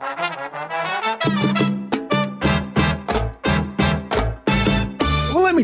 Well, let me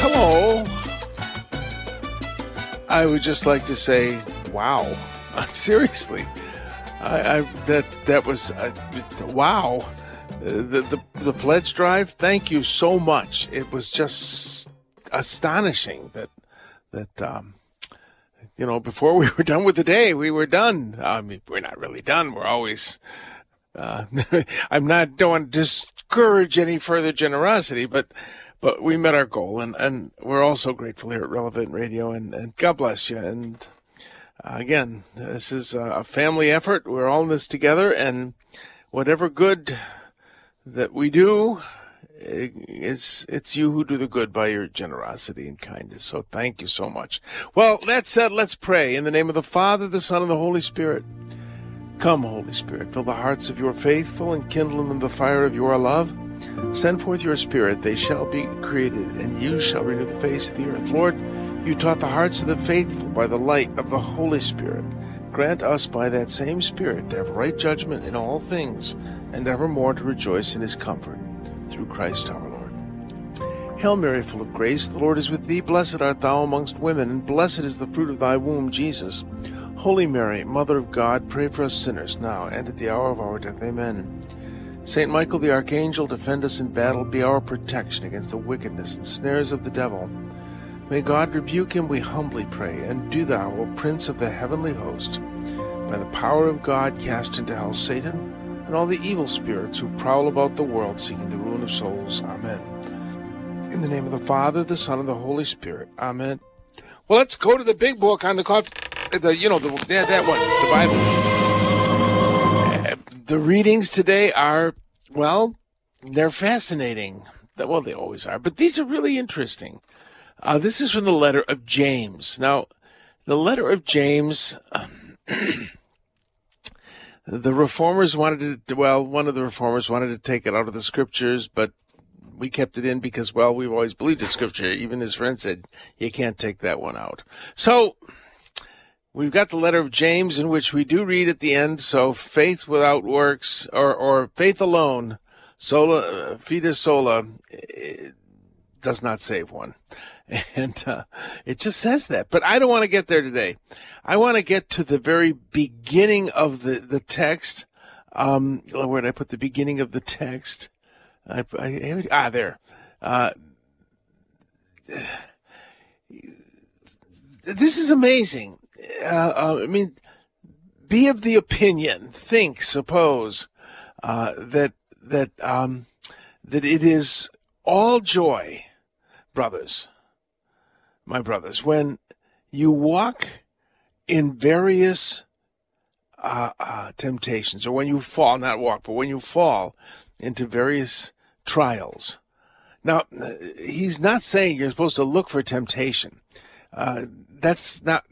Hello. I would just like to say, wow. Seriously. That was wow. The pledge drive, thank you so much. It was just astonishing that you know, before we were done with the day, we were done. I mean, we're not really done. We're always don't want to discourage any further generosity, but we met our goal, and we're also grateful here at Relevant Radio, and God bless you. And again, this is a family effort. We're all in this together, and whatever good that we do, it's you who do the good by your generosity and kindness. So thank you so much. Well, that said, let's pray in the name of the Father, the Son, and the Holy Spirit. Come, Holy Spirit, fill the hearts of your faithful and kindle in them the fire of your love. Send forth your Spirit, they shall be created, and you shall renew the face of the earth. Lord, you taught the hearts of the faithful by the light of the Holy Spirit. Grant us by that same Spirit to have right judgment in all things, and evermore to rejoice in his comfort. Through Christ our Lord. Hail Mary, full of grace, the Lord is with thee. Blessed art thou amongst women, and blessed is the fruit of thy womb, Jesus. Holy Mary, Mother of God, pray for us sinners, now and at the hour of our death. Amen. Saint Michael the Archangel, defend us in battle, be our protection against the wickedness and snares of the devil. May God rebuke him, we humbly pray, and do thou, O Prince of the heavenly host, by the power of God, cast into hell Satan and all the evil spirits who prowl about the world seeking the ruin of souls. Amen. In the name of the Father, the Son, and the Holy Spirit. Amen. Well, let's go to the big book on the coffee, that one, the Bible. The readings today are, they're fascinating. Well, they always are, but these are really interesting. This is from the letter of James. Now, the letter of James, the reformers one of the reformers wanted to take it out of the scriptures, but we kept it in because, we've always believed in scripture. Even his friend said, you can't take that one out. So we've got the letter of James, in which we do read at the end, so faith without works, or faith alone, sola fide sola, it does not save one. And it just says that. But I don't want to get there today. I want to get to the very beginning of the text. Where did I put the beginning of the text? There. This is amazing. Be of the opinion, think, suppose, that it is all joy, brothers, my brothers, when you walk in various temptations, or when you fall, not walk, but when you fall into various trials. Now, he's not saying you're supposed to look for temptation. That's not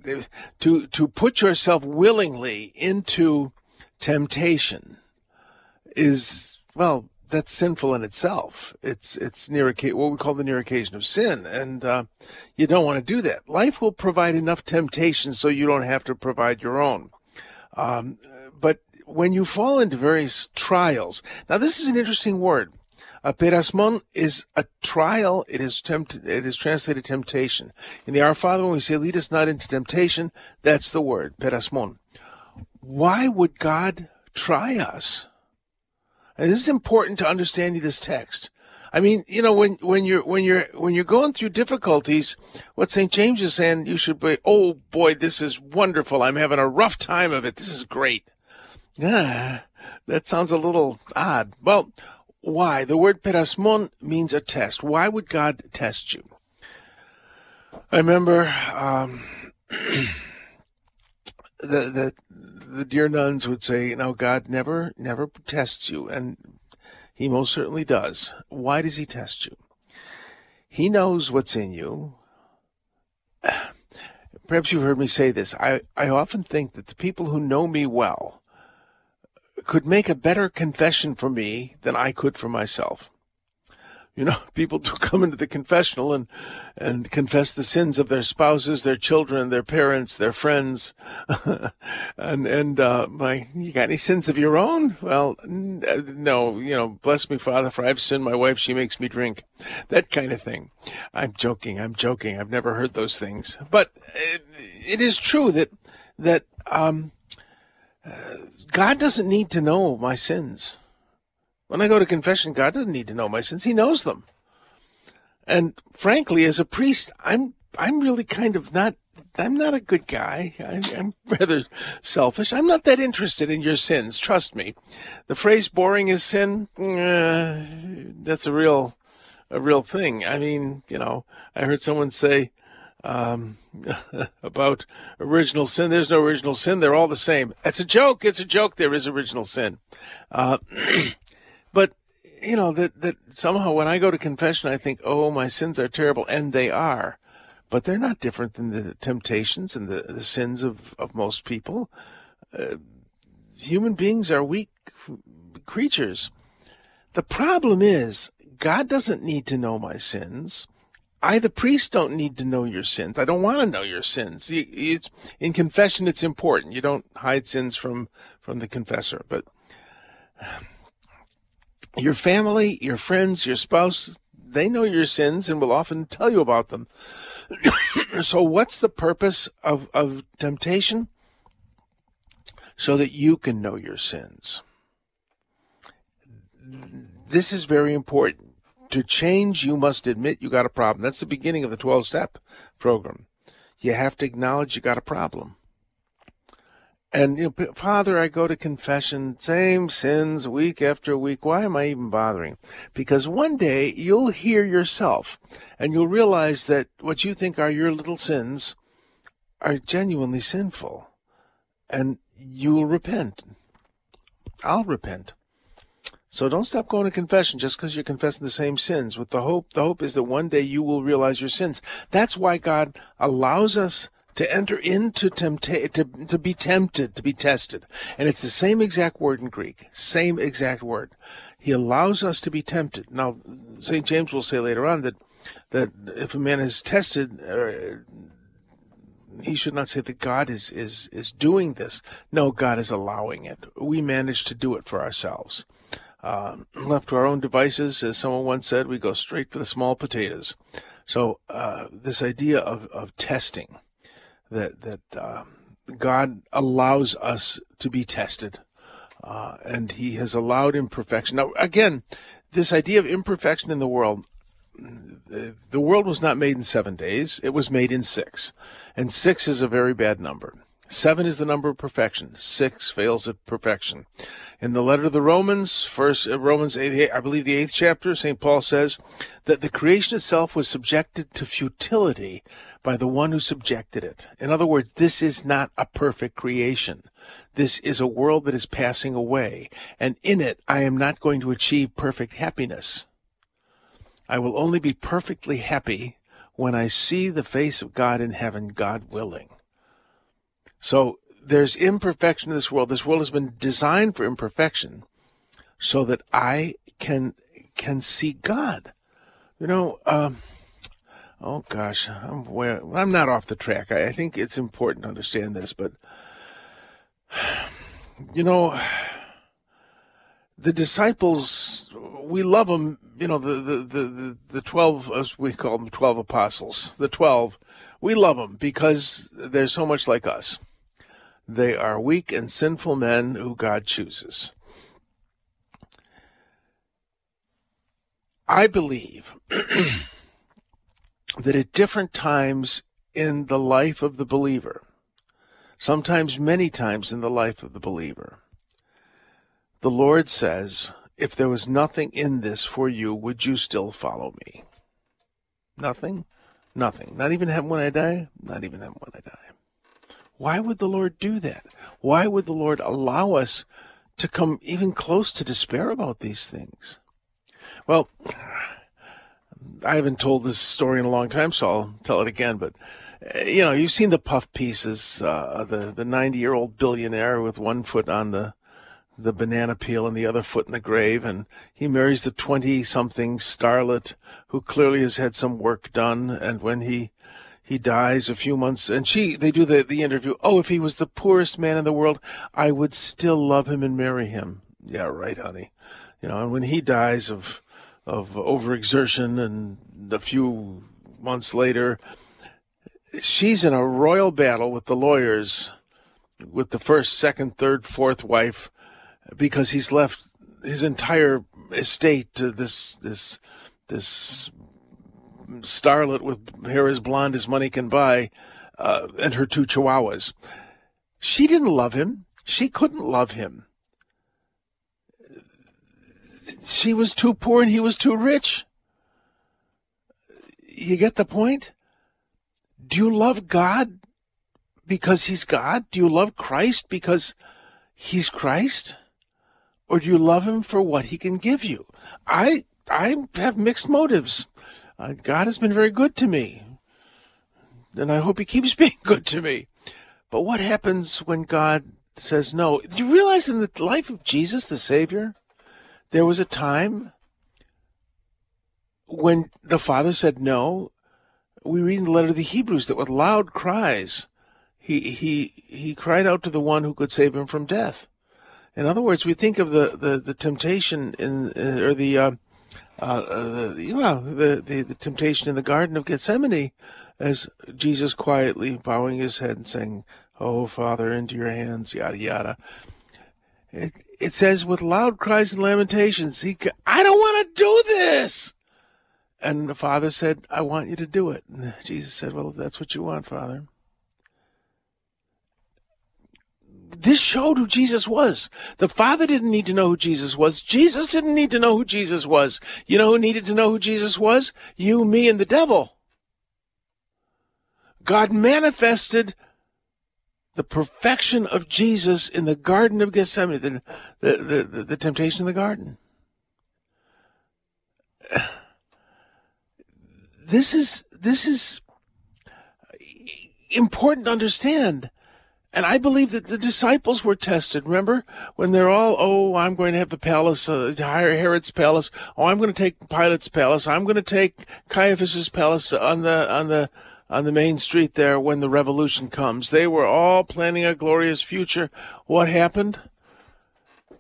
to put yourself willingly into temptation is, that's sinful in itself. It's near what we call the near occasion of sin, and you don't want to do that. Life will provide enough temptation so you don't have to provide your own. But when you fall into various trials, now this is an interesting word. Perasmon is a trial. It is translated temptation. In the Our Father, when we say, lead us not into temptation, that's the word, perasmon. Why would God try us? And this is important to understanding this text. I mean, when you're going through difficulties, what Saint James is saying, you should be, oh boy, this is wonderful. I'm having a rough time of it. This is great. Yeah, that sounds a little odd. Well, why? The word perasmon means a test. Why would God test you? I remember the the dear nuns would say, "No, God never tests you," and he most certainly does. Why does he test you? He knows what's in you. Perhaps you've heard me say this. I often think that the people who know me well could make a better confession for me than I could for myself. You know, people do come into the confessional and confess the sins of their spouses, their children, their parents, their friends. You got any sins of your own? Well, no, you know, bless me, Father, for I've sinned. My wife, she makes me drink. That kind of thing. I'm joking. I've never heard those things. But it is true that God doesn't need to know my sins. When I go to confession, God doesn't need to know my sins. He knows them. And frankly, as a priest, I'm really kind of not, I'm not a good guy. I'm rather selfish. I'm not that interested in your sins. Trust me. The phrase boring is sin, that's a real thing. I mean, you know, I heard someone say about original sin. There's no original sin. They're all the same. That's a joke. It's a joke. There is original sin. But, you know, that somehow when I go to confession, I think, oh, my sins are terrible, and they are. But they're not different than the temptations and the sins of most people. Human beings are weak creatures. The problem is, God doesn't need to know my sins. I, the priest, don't need to know your sins. I don't want to know your sins. In confession, it's important. You don't hide sins from the confessor. But your family, your friends, your spouse, they know your sins and will often tell you about them. So what's the purpose of temptation? So that you can know your sins. This is very important. To change, you must admit you got a problem. That's the beginning of the 12-step program. You have to acknowledge you got a problem. And, you know, Father, I go to confession, same sins week after week. Why am I even bothering? Because one day you'll hear yourself and you'll realize that what you think are your little sins are genuinely sinful. And you'll repent. I'll repent. So don't stop going to confession just because you're confessing the same sins. With the hope is that one day you will realize your sins. That's why God allows us to enter into to be tempted, to be tested. And it's the same exact word in Greek, same exact word. He allows us to be tempted. Now, St. James will say later on that if a man is tested, he should not say that God is doing this. No, God is allowing it. We manage to do it for ourselves. Left to our own devices, as someone once said, we go straight for the small potatoes. So this idea of testing, that God allows us to be tested, and he has allowed imperfection. Now, again, this idea of imperfection in the world, the world was not made in 7 days. It was made in 6, and 6 is a very bad number. 7 is the number of perfection. 6 fails at perfection. In the letter to the Romans, Romans 8, I believe the 8th chapter, St. Paul says that the creation itself was subjected to futility by the one who subjected it. In other words, this is not a perfect creation. This is a world that is passing away, and in it I am not going to achieve perfect happiness. I will only be perfectly happy when I see the face of God in heaven, God willing. So there's imperfection in this world. This world has been designed for imperfection so that I can see God. You know, oh gosh, I'm not off the track. I think it's important to understand this, but, you know, the disciples, we love them, you know, the 12, as we call them, 12 apostles, the 12, we love them because they're so much like us. They are weak and sinful men who God chooses. I believe that at different times in the life of the believer, sometimes many times in the life of the believer, the Lord says, if there was nothing in this for you, would you still follow me? Nothing? Nothing. Not even heaven when I die? Not even heaven when I die. Why would the Lord do that? Why would the Lord allow us to come even close to despair about these things? Well, I haven't told this story in a long time, so I'll tell it again. But, you know, you've seen the puff pieces, the 90-year-old billionaire with one foot on the banana peel and the other foot in the grave, and he marries the 20-something starlet who clearly has had some work done, and when he dies a few months, and they do the interview. Oh, if he was the poorest man in the world, I would still love him and marry him. Yeah, right, honey. You know, and when he dies of overexertion, and a few months later, she's in a royal battle with the lawyers, with the first, second, third, fourth wife, because he's left his entire estate to this starlet with hair as blonde as money can buy, and her two chihuahuas. She didn't love him. She couldn't love him. She was too poor and he was too rich. You get the point? Do you love God because he's God? Do you love Christ because he's Christ? Or do you love him for what he can give you? I have mixed motives. God has been very good to me, and I hope he keeps being good to me. But what happens when God says no? Do you realize in the life of Jesus, the Savior, there was a time when the Father said no. We read in the letter to the Hebrews that with loud cries, he cried out to the one who could save him from death. In other words, we think of the temptation in or the temptation in the Garden of Gethsemane, as Jesus quietly bowing his head and saying, "Oh, Father, into your hands," yada yada. It says with loud cries and lamentations, "I don't want to do this," and the Father said, "I want you to do it." And Jesus said, "Well, if that's what you want, Father." This showed who Jesus was. The Father didn't need to know who Jesus was. Jesus didn't need to know who Jesus was. You know who needed to know who Jesus was? You, me, and the devil. God manifested the perfection of Jesus in the Garden of Gethsemane, the temptation in the garden. This is important to understand. And I believe that the disciples were tested. Remember when they're all, "Oh, I'm going to have the palace, hire Herod's palace. Oh, I'm going to take Pilate's palace. I'm going to take Caiaphas's palace on the main street there when the revolution comes." They were all planning a glorious future. What happened?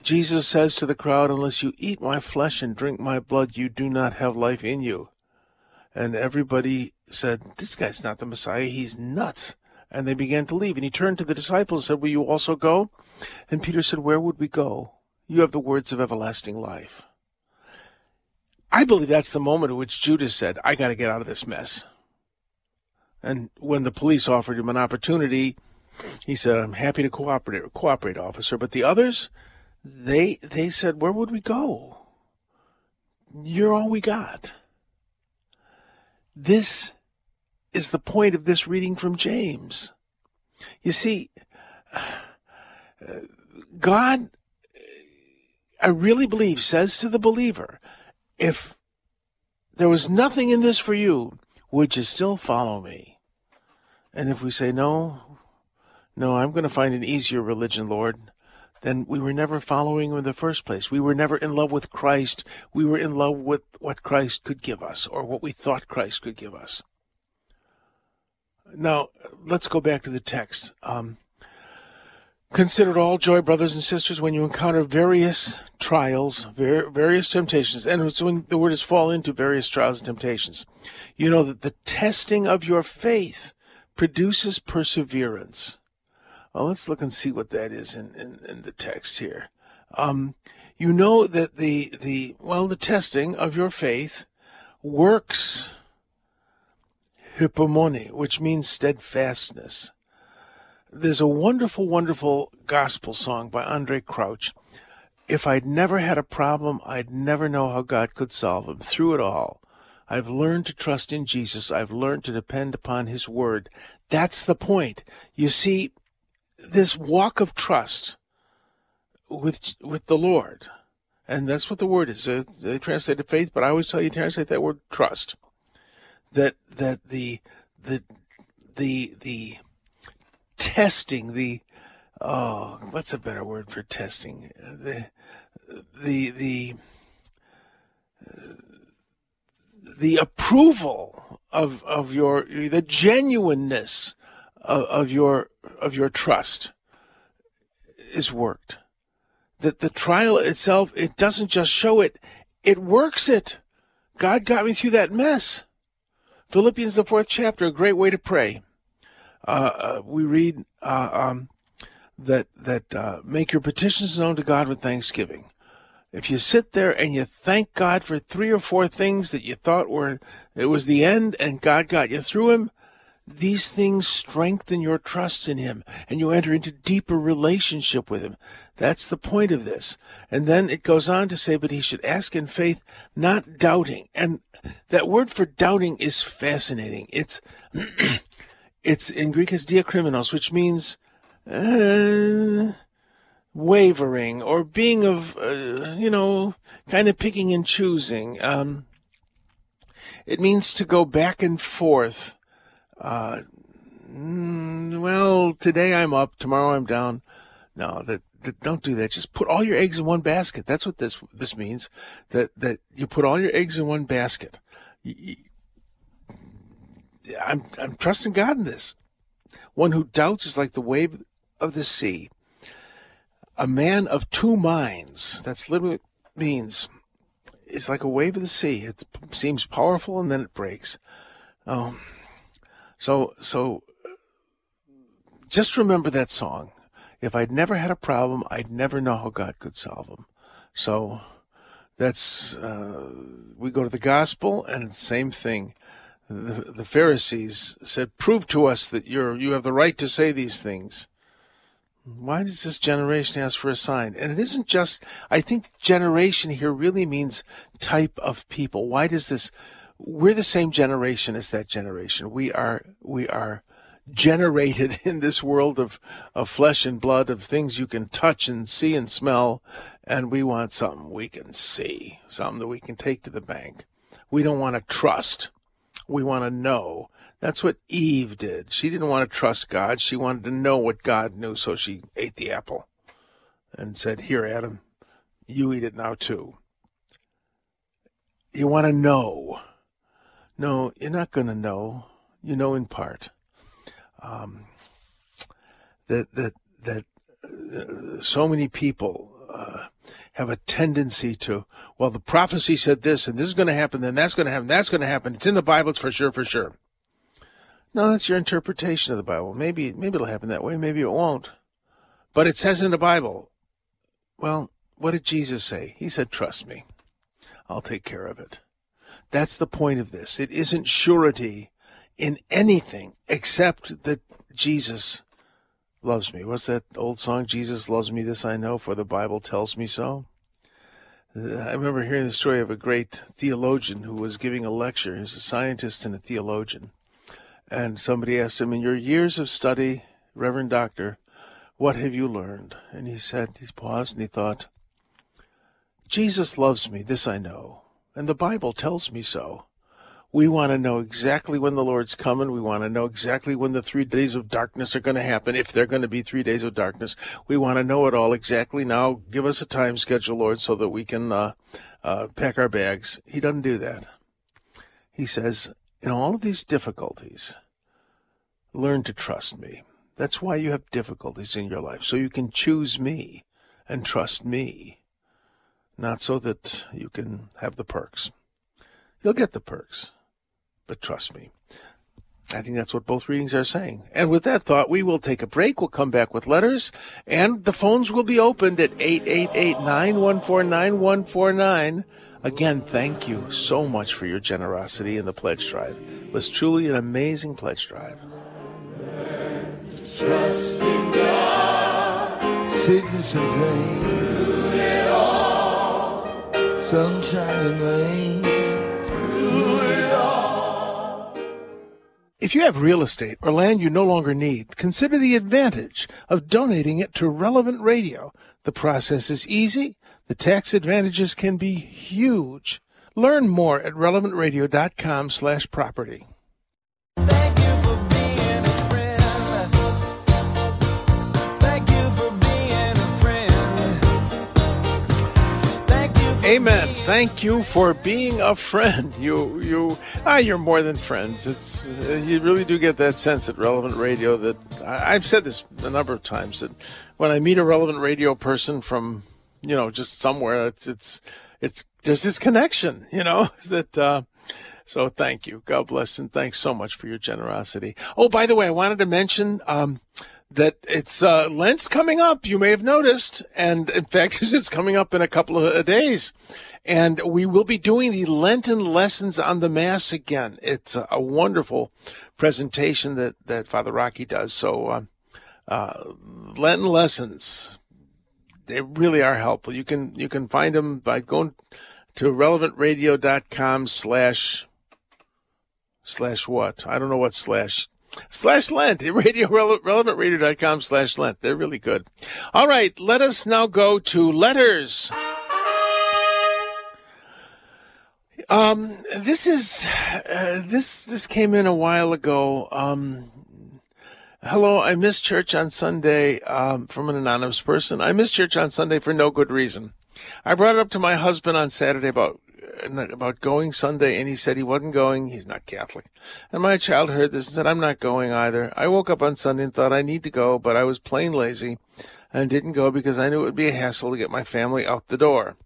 Jesus says to the crowd, "Unless you eat my flesh and drink my blood, you do not have life in you." And everybody said, "This guy's not the Messiah. He's nuts." And they began to leave. And he turned to the disciples and said, "Will you also go?" And Peter said, "Where would we go? You have the words of everlasting life." I believe that's the moment at which Judas said, "I got to get out of this mess." And when the police offered him an opportunity, he said, "I'm happy to cooperate, officer." But the others, they said, "Where would we go? You're all we got." This is the point of this reading from James. You see, God, I really believe, says to the believer, if there was nothing in this for you, would you still follow me? And if we say, no, I'm going to find an easier religion, Lord, then we were never following him in the first place. We were never in love with Christ. We were in love with what Christ could give us, or what we thought Christ could give us. Now, let's go back to the text. Consider it all joy, brothers and sisters, when you encounter various trials, various temptations. And it's when the word is fall into various trials and temptations. You know that the testing of your faith produces perseverance. Well, let's look and see what that is in the text here. You know that the testing of your faith works hypomone, which means steadfastness. There's a wonderful, wonderful gospel song by Andre Crouch. "If I'd never had a problem, I'd never know how God could solve them. Through it all, I've learned to trust in Jesus. I've learned to depend upon his word." That's the point. You see, this walk of trust with the Lord. And that's what the word is. They translated faith, but I always tell you translate that word trust. That the testing, what's a better word for testing? The approval of your, the genuineness of your trust is worked. That the trial itself, it doesn't just show it, it works it. God got me through that mess. Philippians, the 4th chapter, a great way to pray. We read that make your petitions known to God with thanksgiving. If you sit there and you thank God for 3 or 4 things that you thought were, it was the end and God got you through him, these things strengthen your trust in him and you enter into deeper relationship with him. That's the point of this. And then it goes on to say, but he should ask in faith, not doubting. And that word for doubting is fascinating. It's in Greek as diakrimenos, which means wavering or being of, kind of picking and choosing. It means to go back and forth. Well, today I'm up, tomorrow I'm down. No, that don't do that. Just put all your eggs in one basket. That's what this means. That you put all your eggs in one basket. I'm trusting God in this. One who doubts is like the wave of the sea. A man of two minds. That's literally what it means. It's like a wave of the sea. It seems powerful and then it breaks. So just remember that song. If I'd never had a problem, I'd never know how God could solve them. So that's, we go to the gospel and same thing. The Pharisees said, prove to us that you have the right to say these things. Why does this generation ask for a sign? And it isn't just, I think generation here really means type of people. Why does this, we're the same generation as that generation. We are generated in this world of flesh and blood, of things you can touch and see and smell, and we want something we can see, something that we can take to the bank. We don't want to trust. We want to know. That's what Eve did. She didn't want to trust God. She wanted to know what God knew, so she ate the apple and said, here, Adam, you eat it now too. You want to know. No, you're not going to know. You know in part. That so many people have a tendency to, well, the prophecy said this, and this is going to happen, then that's going to happen, that's going to happen. It's in the Bible, it's for sure. No, that's your interpretation of the Bible. Maybe it'll happen that way, maybe it won't. But it says in the Bible, well, what did Jesus say? He said, trust me, I'll take care of it. That's the point of this. It isn't surety in anything except that Jesus loves me. What's that old song? Jesus loves me, this I know, for the Bible tells me so. I remember hearing the story of a great theologian who was giving a lecture. He was a scientist and a theologian. And somebody asked him, in your years of study, Reverend Doctor, what have you learned? And he said, he paused and he thought, Jesus loves me, this I know, and the Bible tells me so. We want to know exactly when the Lord's coming. We want to know exactly when the 3 days of darkness are going to happen, if they're going to be 3 days of darkness. We want to know it all exactly now. Give us a time schedule, Lord, so that we can pack our bags. He doesn't do that. He says, in all of these difficulties, learn to trust me. That's why you have difficulties in your life, so you can choose me and trust me, not so that you can have the perks. You'll get the perks. But trust me, I think that's what both readings are saying. And with that thought, we will take a break. We'll come back with letters, and the phones will be opened at 888-914-9149. Again, thank you so much for your generosity in the pledge drive. It was truly an amazing pledge drive. Trust in God. Sickness and pain. Through it all. Sunshine and rain. If you have real estate or land you no longer need, consider the advantage of donating it to Relevant Radio. The process is easy. The tax advantages can be huge. Learn more at relevantradio.com/property. Amen. Thank you for being a friend. You're more than friends. It's you really do get that sense at Relevant Radio that I've said this a number of times, that when I meet a Relevant Radio person from, just somewhere, it's there's this connection, that. So thank you. God bless, and thanks so much for your generosity. Oh, by the way, I wanted to mention that it's Lent's coming up. You may have noticed, and in fact, it's coming up in a couple of days, and we will be doing the Lenten lessons on the Mass again. It's a wonderful presentation that Father Rocky does. So Lenten lessons, they really are helpful. You can find them by going to relevantradio.com// what? I don't know what slash. Slash Lent, relevantradio.com/Lent. They're really good. All right, let us now go to letters. This is this came in a while ago. Hello, I miss church on Sunday. From an anonymous person, I miss church on Sunday for no good reason. I brought it up to my husband on Saturday about going Sunday, and he said he wasn't going. He's not Catholic. And my child heard this and said, I'm not going either. I woke up on Sunday and thought I need to go, but I was plain lazy and didn't go because I knew it would be a hassle to get my family out the door.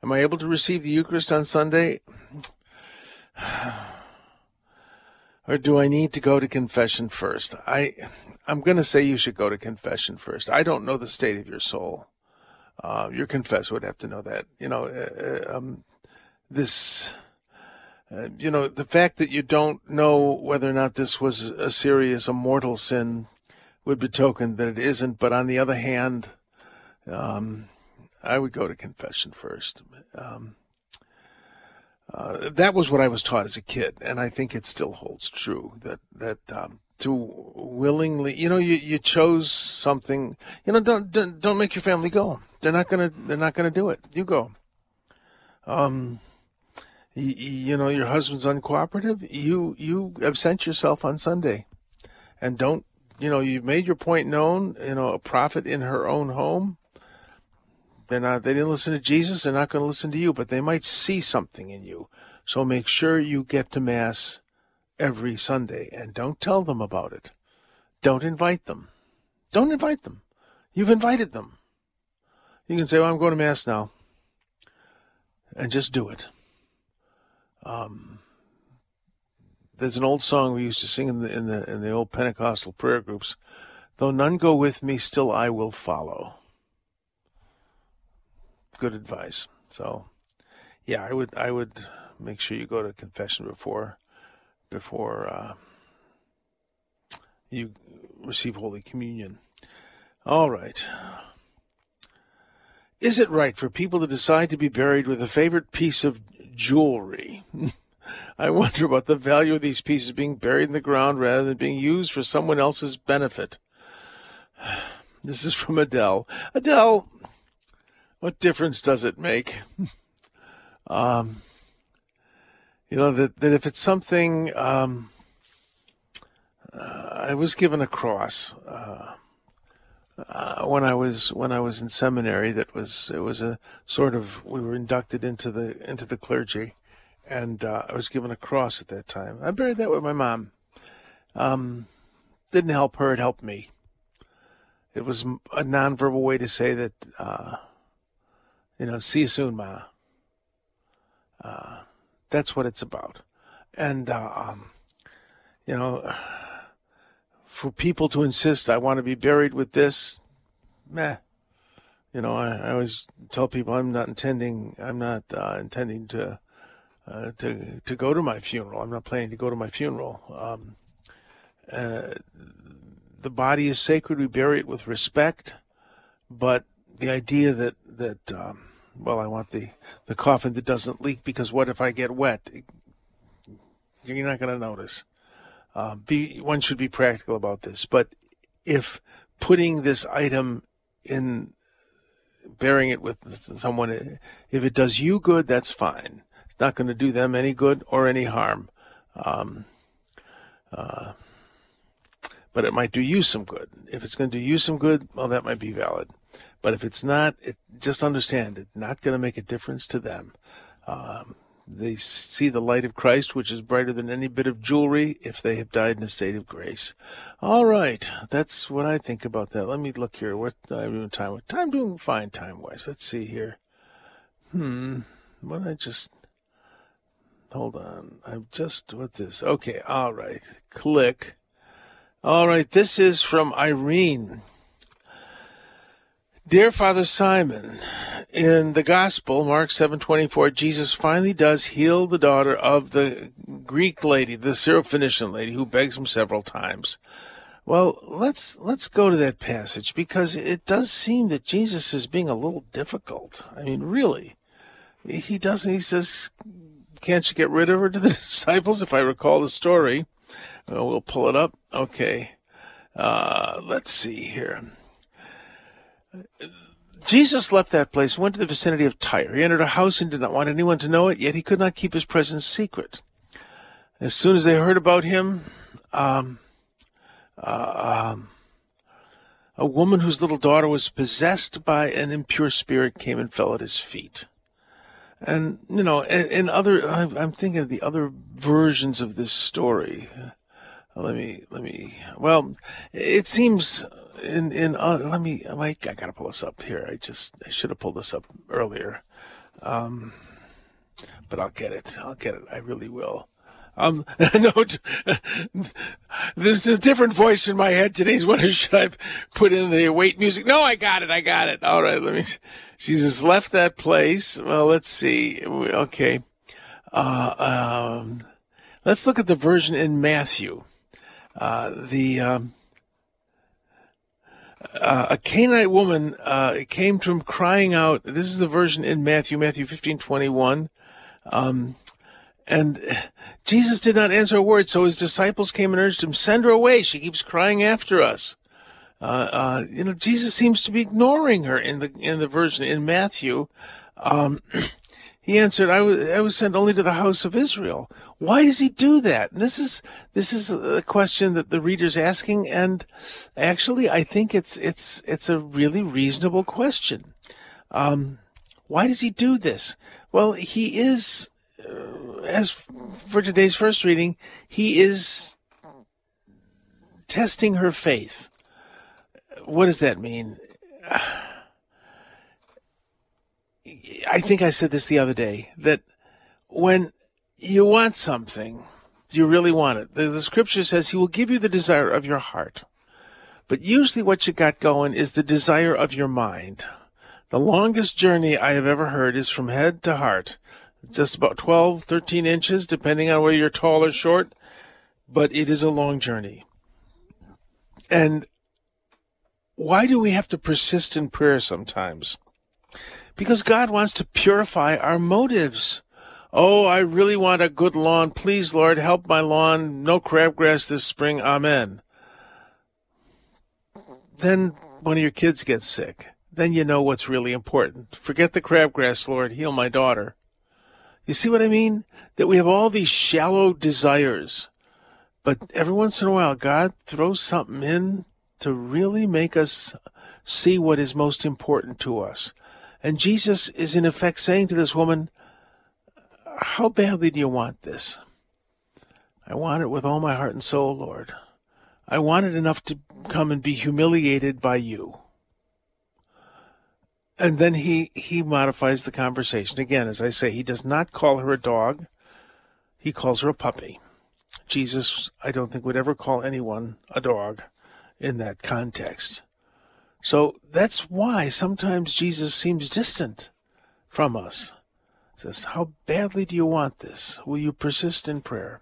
Am I able to receive the Eucharist on Sunday? Or do I need to go to confession first? I'm going to say you should go to confession first. I don't know the state of your soul. Your confessor would have to know that. The fact that you don't know whether or not this was a serious, a mortal sin would betoken that it isn't. But on the other hand, I would go to confession first. That was what I was taught as a kid, and I think it still holds true, that to willingly, you chose something, don't make your family go. They're not gonna do it. You go. Your husband's uncooperative. You absent yourself on Sunday, and don't. You've made your point known. A prophet in her own home. They didn't listen to Jesus. They're not going to listen to you, but they might see something in you. So make sure you get to Mass every Sunday, and don't tell them about it. Don't invite them. Don't invite them. You've invited them. You can say, well, I'm going to Mass now. And just do it. There's an old song we used to sing in the old Pentecostal prayer groups. Though none go with me, still I will follow. Good advice. So, yeah, I would make sure you go to confession before you receive Holy Communion. All right. Is it right for people to decide to be buried with a favorite piece of jewelry? I wonder about the value of these pieces being buried in the ground rather than being used for someone else's benefit. This is from Adele. Adele, what difference does it make? That if it's something, I was given a cross when I was in seminary. We were inducted into the clergy, and I was given a cross at that time. I buried that with my mom. Didn't help her; it helped me. It was a nonverbal way to say that, see you soon, Ma. That's what it's about, and For people to insist, I want to be buried with this, meh. I always tell people I'm not intending to go to my funeral. I'm not planning to go to my funeral. The body is sacred. We bury it with respect, but the idea that I want the coffin that doesn't leak because what if I get wet? You're not going to notice. One should be practical about this. But if putting this item in, bearing it with someone, if it does you good, that's fine. It's not going to do them any good or any harm. But it might do you some good. If it's going to do you some good, well, that might be valid. But if it's not, just understand it's not going to make a difference to them. They see the light of Christ, which is brighter than any bit of jewelry, if they have died in a state of grace. All right, that's what I think about that. Let me look here. What I'm doing time? I'm doing fine time-wise. Let's see here. Hold on. What's this? Okay, all right. Click. All right, this is from Irene. Dear Father Simon, in the Gospel, Mark 7:24, Jesus finally does heal the daughter of the Greek lady, the Syrophoenician lady, who begs him several times. Well, let's go to that passage, because it does seem that Jesus is being a little difficult. I mean, really. He says, can't you get rid of her, to the disciples, if I recall the story? We'll pull it up. Okay. Let's see here. Jesus left that place, went to the vicinity of Tyre. He entered a house and did not want anyone to know it, yet he could not keep his presence secret. As soon as they heard about him, a woman whose little daughter was possessed by an impure spirit came and fell at his feet. And, you know, in other, I'm thinking of the other versions of this story. Well, it seems I gotta pull this up here. I should have pulled this up earlier. But I'll get it. I really will. This is a different voice in my head. Today's one. Should I put in the wait music? No, I got it. All right. Jesus left that place. Well, let's see. Okay. Let's look at the version in Matthew. A Canaanite woman came to him crying out. This is the version in Matthew 15:21. And Jesus did not answer a word, so his disciples came and urged him, send her away. She keeps crying after us. Jesus seems to be ignoring her in the version in Matthew. He answered, I was sent only to the house of Israel. Why does he do that? And this is a question that the reader's asking, and actually I think it's a really reasonable question. Why does he do this? Well, he is, as for today's first reading, he is testing her faith. What does that mean? I think I said this the other day, that when you want something, you really want it. The scripture says he will give you the desire of your heart. But usually what you got going is the desire of your mind. The longest journey I have ever heard is from head to heart. Just about 12, 13 inches, depending on whether you're tall or short. But it is a long journey. And why do we have to persist in prayer sometimes? Because God wants to purify our motives. Oh, I really want a good lawn. Please, Lord, help my lawn. No crabgrass this spring. Amen. Then one of your kids gets sick. Then you know what's really important. Forget the crabgrass, Lord. Heal my daughter. You see what I mean? That we have all these shallow desires. But every once in a while, God throws something in to really make us see what is most important to us. And Jesus is in effect saying to this woman, how badly do you want this? I want it with all my heart and soul, Lord. I want it enough to come and be humiliated by you. And then he modifies the conversation. Again, as I say, he does not call her a dog. He calls her a puppy. Jesus, I don't think, would ever call anyone a dog in that context. So that's why sometimes Jesus seems distant from us. He says, how badly do you want this? Will you persist in prayer?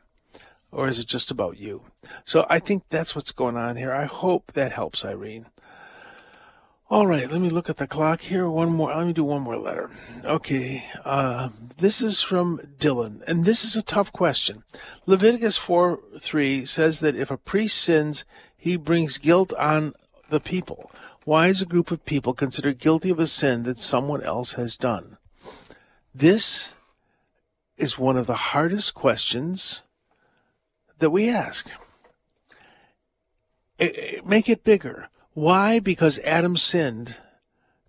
Or is it just about you? So I think that's what's going on here. I hope that helps, Irene. All right, let me look at the clock here. Let me do one more letter. Okay, this is from Dylan, and this is a tough question. Leviticus 4:3 says that if a priest sins, he brings guilt on the people. Why is a group of people considered guilty of a sin that someone else has done? This is one of the hardest questions that we ask. Make it bigger. Why? Because Adam sinned,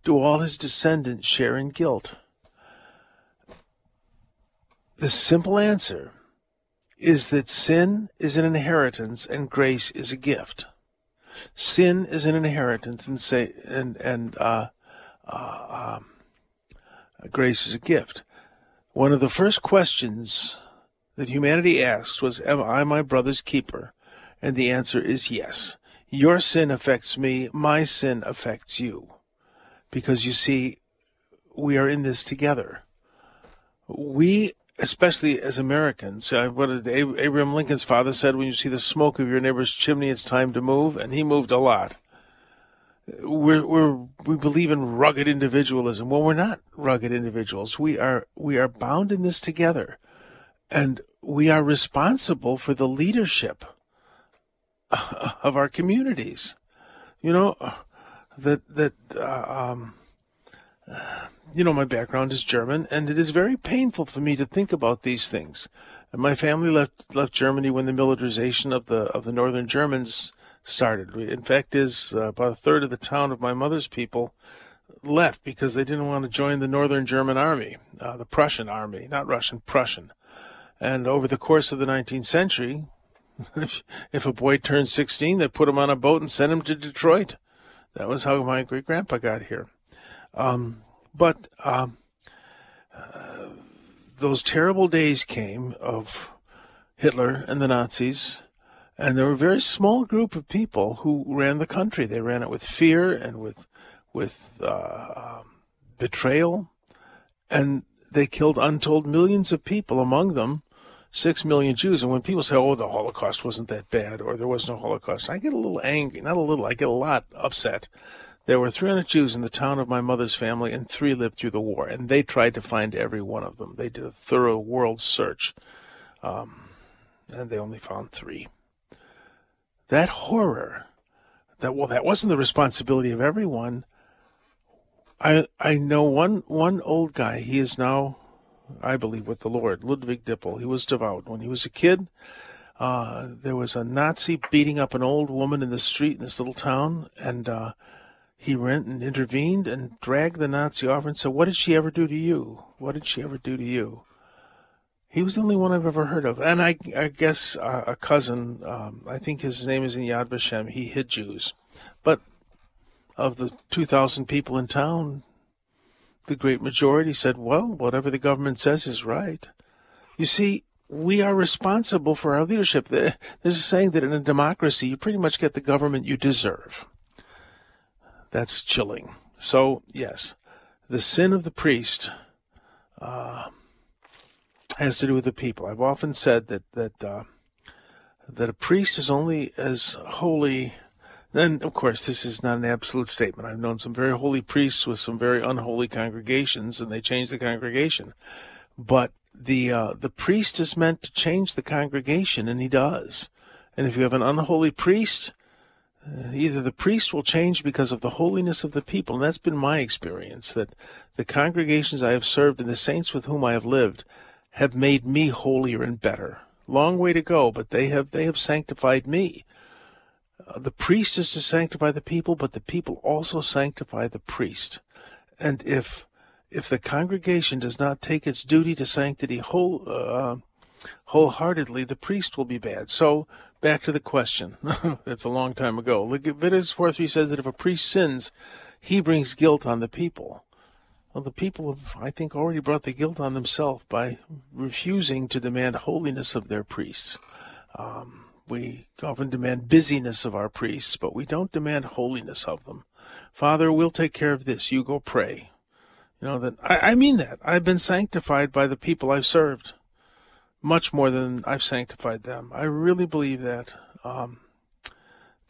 do all his descendants share in guilt? The simple answer is that sin is an inheritance and grace is a gift. Sin is an inheritance and grace is a gift. One of the first questions that humanity asks was, "Am I my brother's keeper?" And the answer is yes. Your sin affects me, my sin affects you. Because you see, we are in this together. We, especially as Americans, what Abraham Lincoln's father said, when you see the smoke of your neighbor's chimney, it's time to move, and he moved a lot. We believe in rugged individualism. Well, we're not rugged individuals. We are bound in this together, and we are responsible for the leadership of our communities. My background is German, and it is very painful for me to think about these things. And my family left Germany when the militarization of the northern Germans started. In fact, about a third of the town of my mother's people left because they didn't want to join the northern German army, the Prussian army, not Russian, Prussian. And over the course of the 19th century, if a boy turned 16, they put him on a boat and sent him to Detroit. That was how my great-grandpa got here. But those terrible days came of Hitler and the Nazis, and there were a very small group of people who ran the country. They ran it with fear and with betrayal, and they killed untold millions of people, among them 6 million Jews. And when people say, oh, the Holocaust wasn't that bad, or there was no Holocaust, I get a little angry. Not a little, I get a lot upset. There were 300 Jews in the town of my mother's family, and 3 lived through the war, and they tried to find every one of them. They did a thorough world search, and they only found 3. That horror, that wasn't the responsibility of everyone. I know one old guy, he is now, I believe, with the Lord, Ludwig Dippel. He was devout. When he was a kid, there was a Nazi beating up an old woman in the street in this little town, and he went and intervened and dragged the Nazi off and said, "What did she ever do to you? What did she ever do to you?" He was the only one I've ever heard of. And I guess a cousin, I think his name is in Yad Vashem, he hid Jews. But of the 2,000 people in town, the great majority said, well, whatever the government says is right. You see, we are responsible for our leadership. There's a saying that in a democracy, you pretty much get the government you deserve. That's chilling. So, yes, the sin of the priest has to do with the people. I've often said that a priest is only as holy. Then, of course, this is not an absolute statement. I've known some very holy priests with some very unholy congregations, and they change the congregation. But the priest is meant to change the congregation, and he does. And if you have an unholy priest, either the priest will change because of the holiness of the people. And that's been my experience, that the congregations I have served and the saints with whom I have lived have made me holier and better. Long way to go, but they have sanctified me. The priest is to sanctify the people, but the people also sanctify the priest. And if the congregation does not take its duty to sanctity wholeheartedly, the priest will be bad. So, back to the question. That's a long time ago. Leviticus 4:3 says that if a priest sins, he brings guilt on the people. Well, the people have, I think, already brought the guilt on themselves by refusing to demand holiness of their priests. We often demand busyness of our priests, but we don't demand holiness of them. Father, we'll take care of this. You go pray. I mean that. I've been sanctified by the people I've served, much more than I've sanctified them. I really believe that.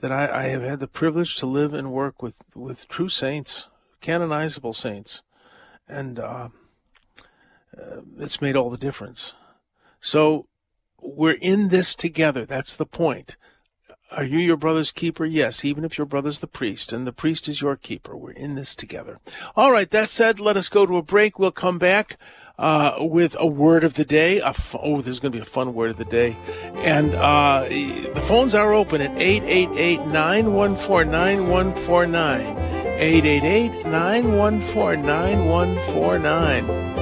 that I have had the privilege to live and work with true saints, canonizable saints, and it's made all the difference. So we're in this together. That's the point. Are you your brother's keeper? Yes, even if your brother's the priest, and the priest is your keeper. We're in this together. All right, that said, let us go to a break. We'll come back with a word of the day. There's going to be a fun word of the day. And the phones are open at 888-914-9149. 888-914-9149.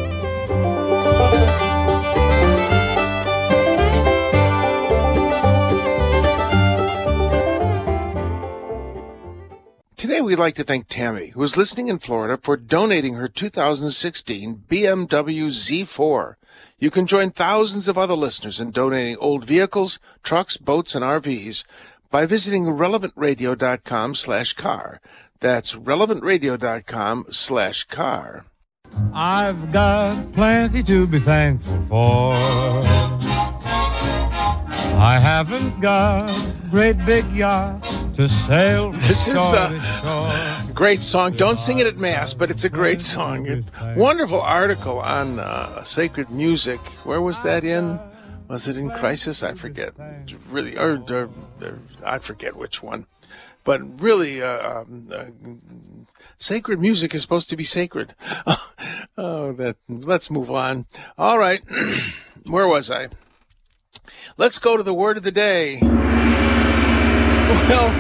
Today we'd like to thank Tammy, who is listening in Florida, for donating her 2016 BMW Z4. You can join thousands of other listeners in donating old vehicles, trucks, boats, and RVs by visiting relevantradio.com/car. That's relevantradio.com/car. I've got plenty to be thankful for. I haven't got a great big yacht to sail. This is a great song. Don't sing it at Mass, but it's a great song. A wonderful article on sacred music. Where was that in? Was it in Crisis? I forget. Really, or I forget which one. But really, sacred music is supposed to be sacred. Let's move on. All right. Where was I? Let's go to the word of the day. Well,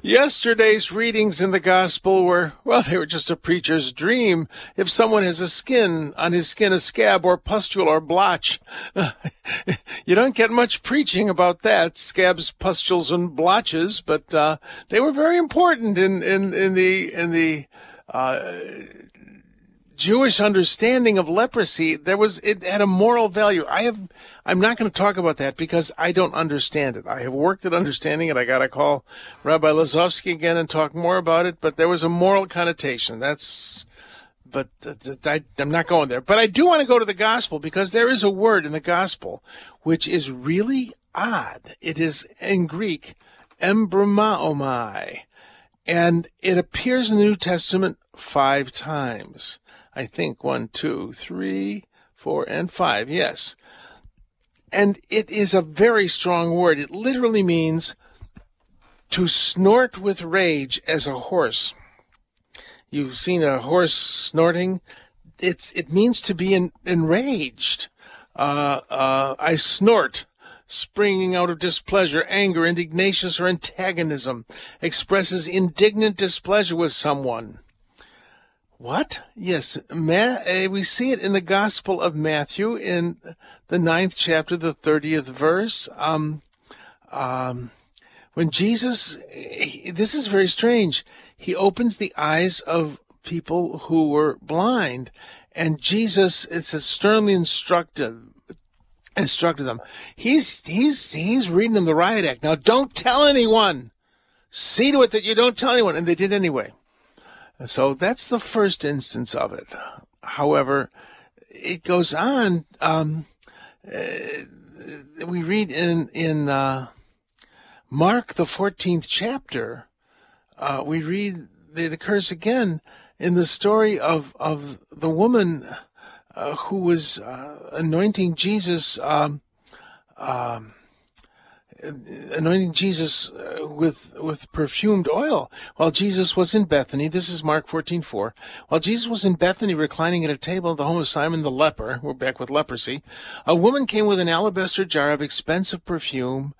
yesterday's readings in the gospel were, well, they were just a preacher's dream. If someone has a skin, on his skin a scab or pustule or blotch, you don't get much preaching about that, scabs, pustules, and blotches, but they were very important in the Jewish understanding of leprosy. It had a moral value. I'm not going to talk about that because I don't understand it. I have worked at understanding it. I got to call Rabbi Lazovsky again and talk more about it, but there was a moral connotation. I'm not going there. But I do want to go to the gospel because there is a word in the gospel which is really odd. It is in Greek, Embrimaomai, and it appears in the New Testament 5 times. I think 1, 2, 3, 4, and 5. Yes. And it is a very strong word. It literally means to snort with rage as a horse. You've seen a horse snorting. It means to be enraged. I snort, springing out of displeasure, anger, indignation, or antagonism, expresses indignant displeasure with someone. What? Yes, we see it in the Gospel of Matthew in the 9th chapter, the 30th verse. When Jesus, this is very strange, he opens the eyes of people who were blind, and Jesus, it says, sternly instructed them. He's reading them the riot act. Now, don't tell anyone. See to it that you don't tell anyone, and they did anyway. So that's the first instance of it. However, it goes on. We read in Mark, the 14th chapter, we read that it occurs again in the story of the woman who was anointing Jesus with perfumed oil while Jesus was in Bethany. This is Mark 14:4. While Jesus was in Bethany, reclining at a table at the home of Simon the leper, we're back with leprosy, a woman came with an alabaster jar of expensive perfume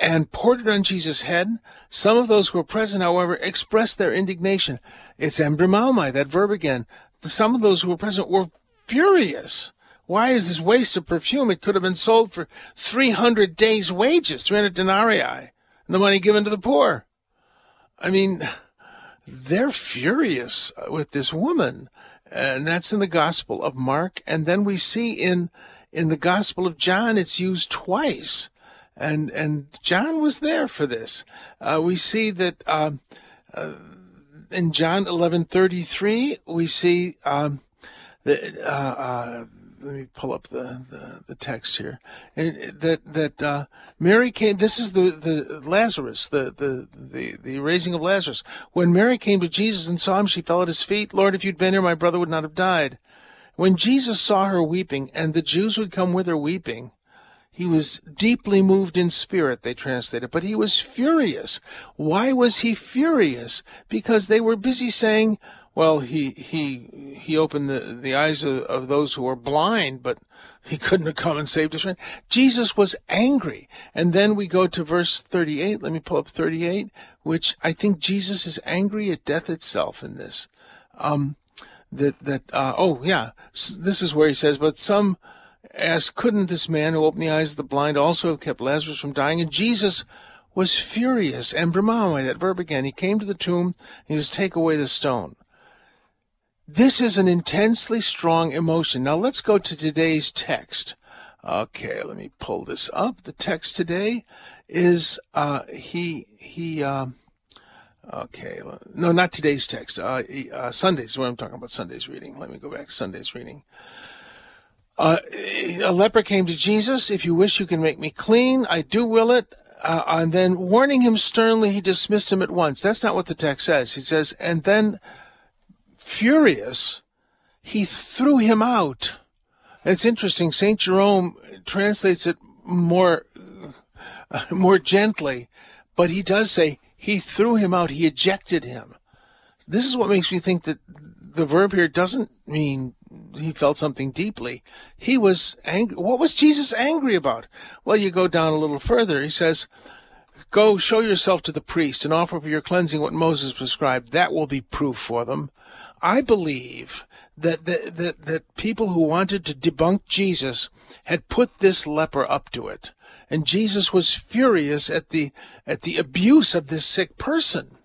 and poured it on Jesus' head. Some of those who were present, however, expressed their indignation. It's embrimaomai, that verb again. Some of those who were present were furious. Why is this waste of perfume? It could have been sold for 300 days' wages, 300 denarii, and the money given to the poor. I mean, they're furious with this woman, and that's in the Gospel of Mark. And then we see in the Gospel of John, it's used twice, and John was there for this. We see that in John 11:33, we see let me pull up the text here, and that Mary came. This is the Lazarus, the raising of Lazarus. When Mary came to Jesus and saw him, she fell at his feet. Lord, if you'd been here, my brother would not have died. When Jesus saw her weeping, and the Jews who had come with her weeping, he was deeply moved in spirit, they translated, but he was furious. Why was he furious? Because they were busy saying, well, he opened the eyes of those who were blind, but he couldn't have come and saved his friend. Jesus was angry. And then we go to verse 38. Let me pull up 38, which I think Jesus is angry at death itself in this. This is where he says, but some ask, couldn't this man who opened the eyes of the blind also have kept Lazarus from dying? And Jesus was furious. Embrimaomai, that verb again. He came to the tomb and he says, take away the stone. This is an intensely strong emotion. Now let's go to today's text. Okay, let me pull this up. The text today is not today's text. Sunday's what I'm talking about. Sunday's reading. Let me go back. Sunday's reading. A leper came to Jesus. If you wish, you can make me clean. I do will it. And then warning him sternly, he dismissed him at once. That's not what the text says. He says, and then furious, he threw him out. It's interesting. St. Jerome translates it more gently, but he does say he threw him out. He ejected him. This is what makes me think that the verb here doesn't mean he felt something deeply. He was angry. What was Jesus angry about? Well, you go down a little further. He says, go show yourself to the priest and offer for your cleansing what Moses prescribed. That will be proof for them. I believe that people who wanted to debunk Jesus had put this leper up to it. And Jesus was furious at the abuse of this sick person.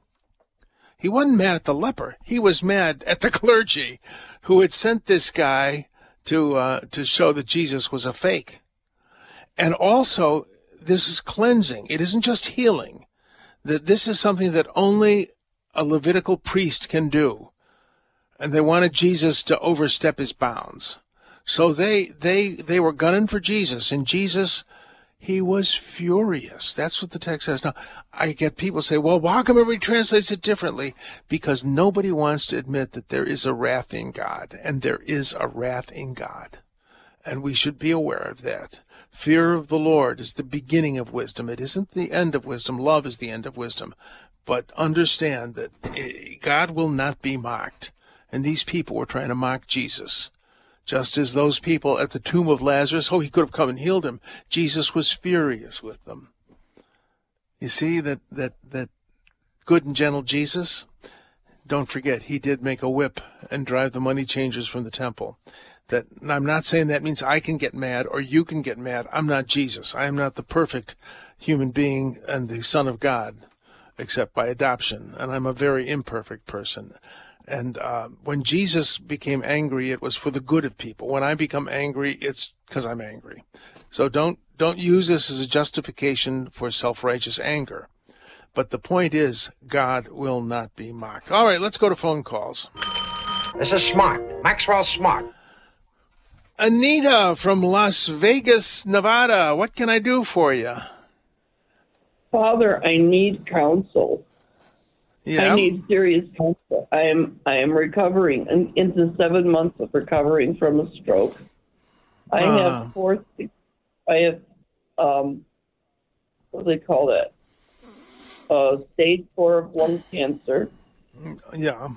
He wasn't mad at the leper. He was mad at the clergy who had sent this guy to show that Jesus was a fake. And also, this is cleansing. It isn't just healing. That this is something that only a Levitical priest can do. And they wanted Jesus to overstep his bounds. So they were gunning for Jesus. And Jesus, he was furious. That's what the text says. Now, I get people say, well, how come everybody translates it differently? Because nobody wants to admit that there is a wrath in God. And there is a wrath in God. And we should be aware of that. Fear of the Lord is the beginning of wisdom. It isn't the end of wisdom. Love is the end of wisdom. But understand that God will not be mocked. And these people were trying to mock Jesus. Just as those people at the tomb of Lazarus, oh, he could have come and healed him. Jesus was furious with them. You see that good and gentle Jesus? Don't forget, he did make a whip and drive the money changers from the temple. That I'm not saying that means I can get mad or you can get mad. I'm not Jesus. I am not the perfect human being and the Son of God, except by adoption. And I'm a very imperfect person. And when Jesus became angry, it was for the good of people. When I become angry, it's because I'm angry. So don't use this as a justification for self-righteous anger. But the point is, God will not be mocked. All right, let's go to phone calls. This is Smart, Maxwell Smart. Anita from Las Vegas, Nevada. What can I do for you? Father, I need counsel. Yeah. I need serious counsel. I am recovering and into 7 months of recovering from a stroke. I have what do they call that? Stage 4 of lung cancer. Yeah.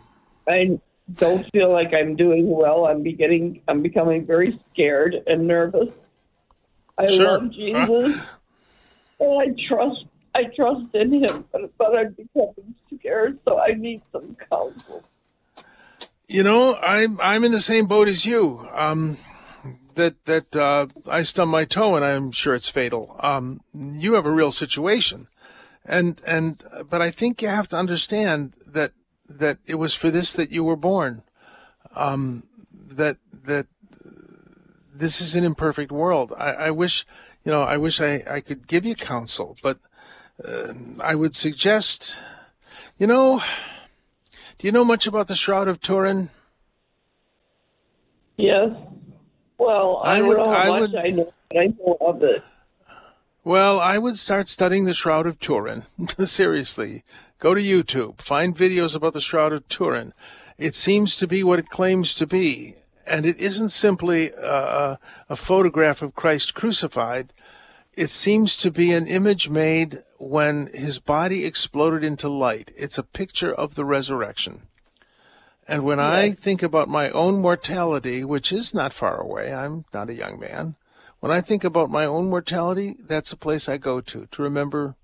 I don't feel like I'm doing well. I'm becoming very scared and nervous. I love Jesus. And I trust in him, but I'm becoming scared, so I need some counsel. You know, I'm in the same boat as you. I stubbed my toe, and I'm sure it's fatal. You have a real situation, but I think you have to understand that it was for this that you were born. That this is an imperfect world. I wish I could give you counsel, but. I would suggest, do you know much about the Shroud of Turin? Yes. Well, I don't know much, I know of it. Well, I would start studying the Shroud of Turin. Seriously. Go to YouTube. Find videos about the Shroud of Turin. It seems to be what it claims to be. And it isn't simply a photograph of Christ crucified. It seems to be an image made when his body exploded into light. It's a picture of the resurrection. And when I think about my own mortality, which is not far away, I'm not a young man, when I think about my own mortality, that's a place I go to remember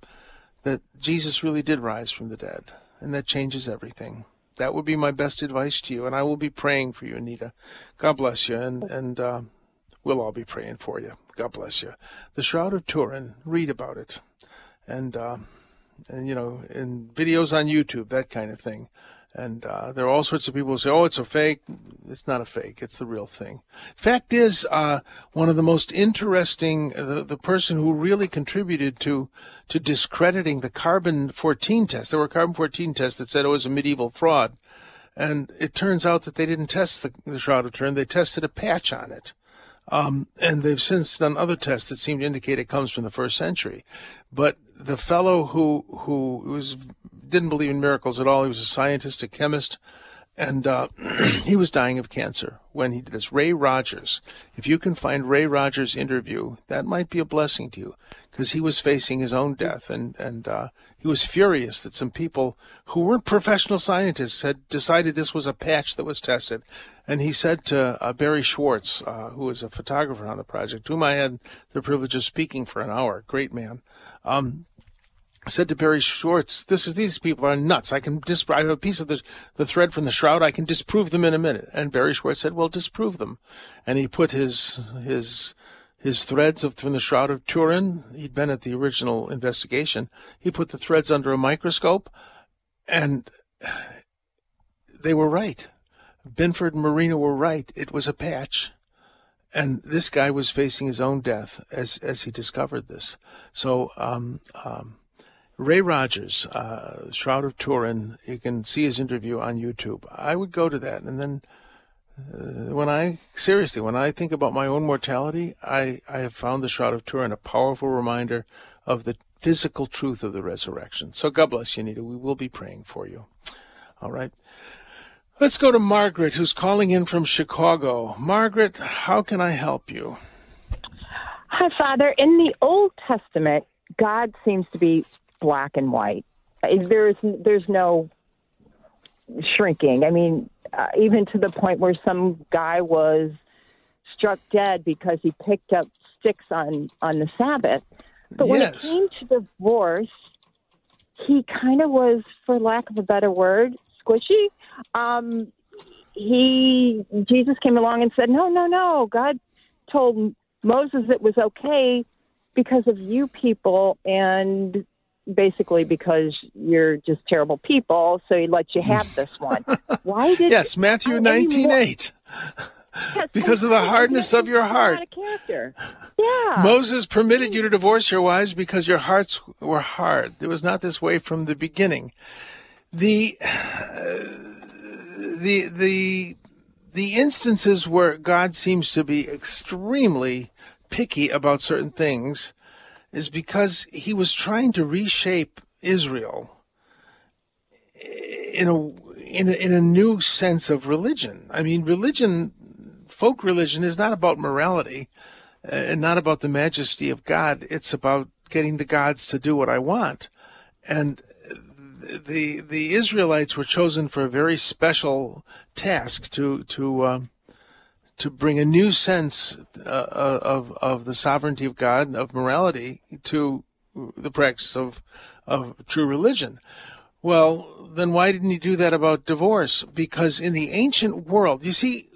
that Jesus really did rise from the dead, and that changes everything. That would be my best advice to you, and I will be praying for you, Anita. God bless you, and we'll all be praying for you. God bless you. The Shroud of Turin, read about it, and you know, in videos on YouTube, that kind of thing. And there are all sorts of people who say, oh, it's a fake. It's not a fake. It's the real thing. Fact is, one of the most interesting, the person who really contributed to discrediting the carbon-14 test. There were carbon-14 tests that said it was a medieval fraud. And it turns out that they didn't test the Shroud of Turin. They tested a patch on it. And they've since done other tests that seem to indicate it comes from the 1st century. But the fellow who didn't believe in miracles at all, he was a scientist, a chemist, and he was dying of cancer when he did this. Ray Rogers. If you can find Ray Rogers' interview, that might be a blessing to you, because he was facing his own death, and he was furious that some people who weren't professional scientists had decided this was a patch that was tested. And he said to Barry Schwartz, who was a photographer on the project, whom I had the privilege of speaking for an hour, great man, said to Barry Schwartz, these people are nuts. I have a piece of the thread from the shroud. I can disprove them in a minute. And Barry Schwartz said, well, disprove them. And he put his threads from the Shroud of Turin. He'd been at the original investigation. He put the threads under a microscope, and they were right. Binford and Marina were right. It was a patch. And this guy was facing his own death as he discovered this. So, Ray Rogers, Shroud of Turin, you can see his interview on YouTube. I would go to that. And then when I think about my own mortality, I have found the Shroud of Turin a powerful reminder of the physical truth of the resurrection. So God bless you, Anita. We will be praying for you. All right. Let's go to Margaret, who's calling in from Chicago. Margaret, how can I help you? Hi, Father. In the Old Testament, God seems to be black and white. There's no shrinking. I mean, even to the point where some guy was struck dead because he picked up sticks on the Sabbath. But when it came to divorce, he kind of was, for lack of a better word, squishy. Jesus came along and said, no, God told Moses it was okay because of you people, and basically because you're just terrible people, so he lets you have this one. Why did Matthew 19:8. Because of the hardness of your heart. Moses permitted you to divorce your wives because your hearts were hard. There was not this way from the beginning. The instances where God seems to be extremely picky about certain things is because he was trying to reshape Israel in a new sense of religion. I mean, folk religion is not about morality and not about the majesty of God. It's about getting the gods to do what I want. And the Israelites were chosen for a very special task to bring a new sense of the sovereignty of God, of morality, to the practice of true religion. Well, then why didn't he do that about divorce? Because in the ancient world, you see,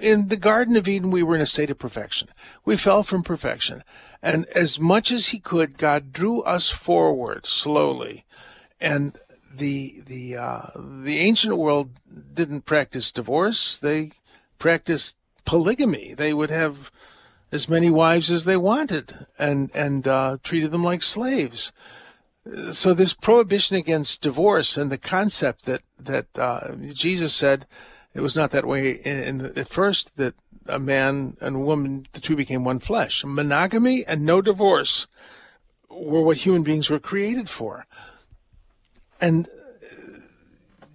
in the Garden of Eden, we were in a state of perfection. We fell from perfection. And as much as he could, God drew us forward slowly. And the ancient world didn't practice divorce. They practiced polygamy. They would have as many wives as they wanted and treated them like slaves. So this prohibition against divorce and the concept that Jesus said it was not that way at first, that a man and a woman, the two became one flesh. Monogamy and no divorce were what human beings were created for. And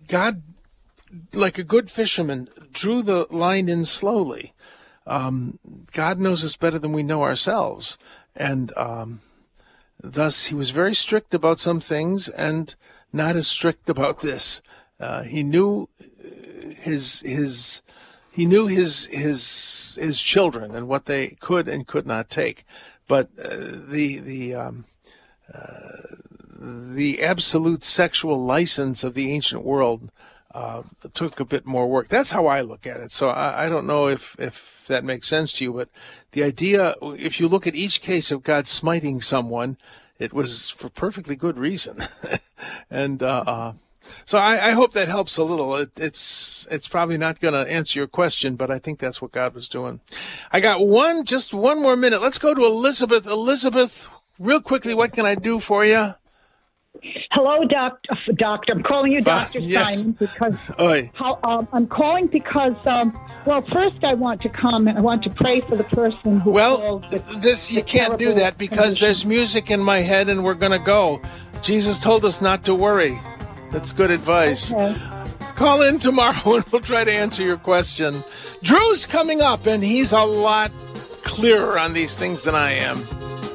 God, like a good fisherman, drew the line in slowly. God knows us better than we know ourselves. And thus he was very strict about some things and not as strict about this. He knew his children and what they could and could not take, but the absolute sexual license of the ancient world took a bit more work. That's how I look at it. So I don't know if that makes sense to you, but the idea, if you look at each case of God smiting someone, it was for perfectly good reason, and. So I hope that helps a little. It's probably not going to answer your question, but I think that's what God was doing. I got just one more minute. Let's go to Elizabeth. Elizabeth, real quickly, what can I do for you? Hello, Doctor. I'm calling you Dr. Yes. Simon because I'm calling because, well, first I want to comment. I want to pray for the person who. Well, you can't do that because there's music in my head and we're going to go. Jesus told us not to worry. That's good advice. Okay. Call in tomorrow and we'll try to answer your question. Drew's coming up, and he's a lot clearer on these things than I am.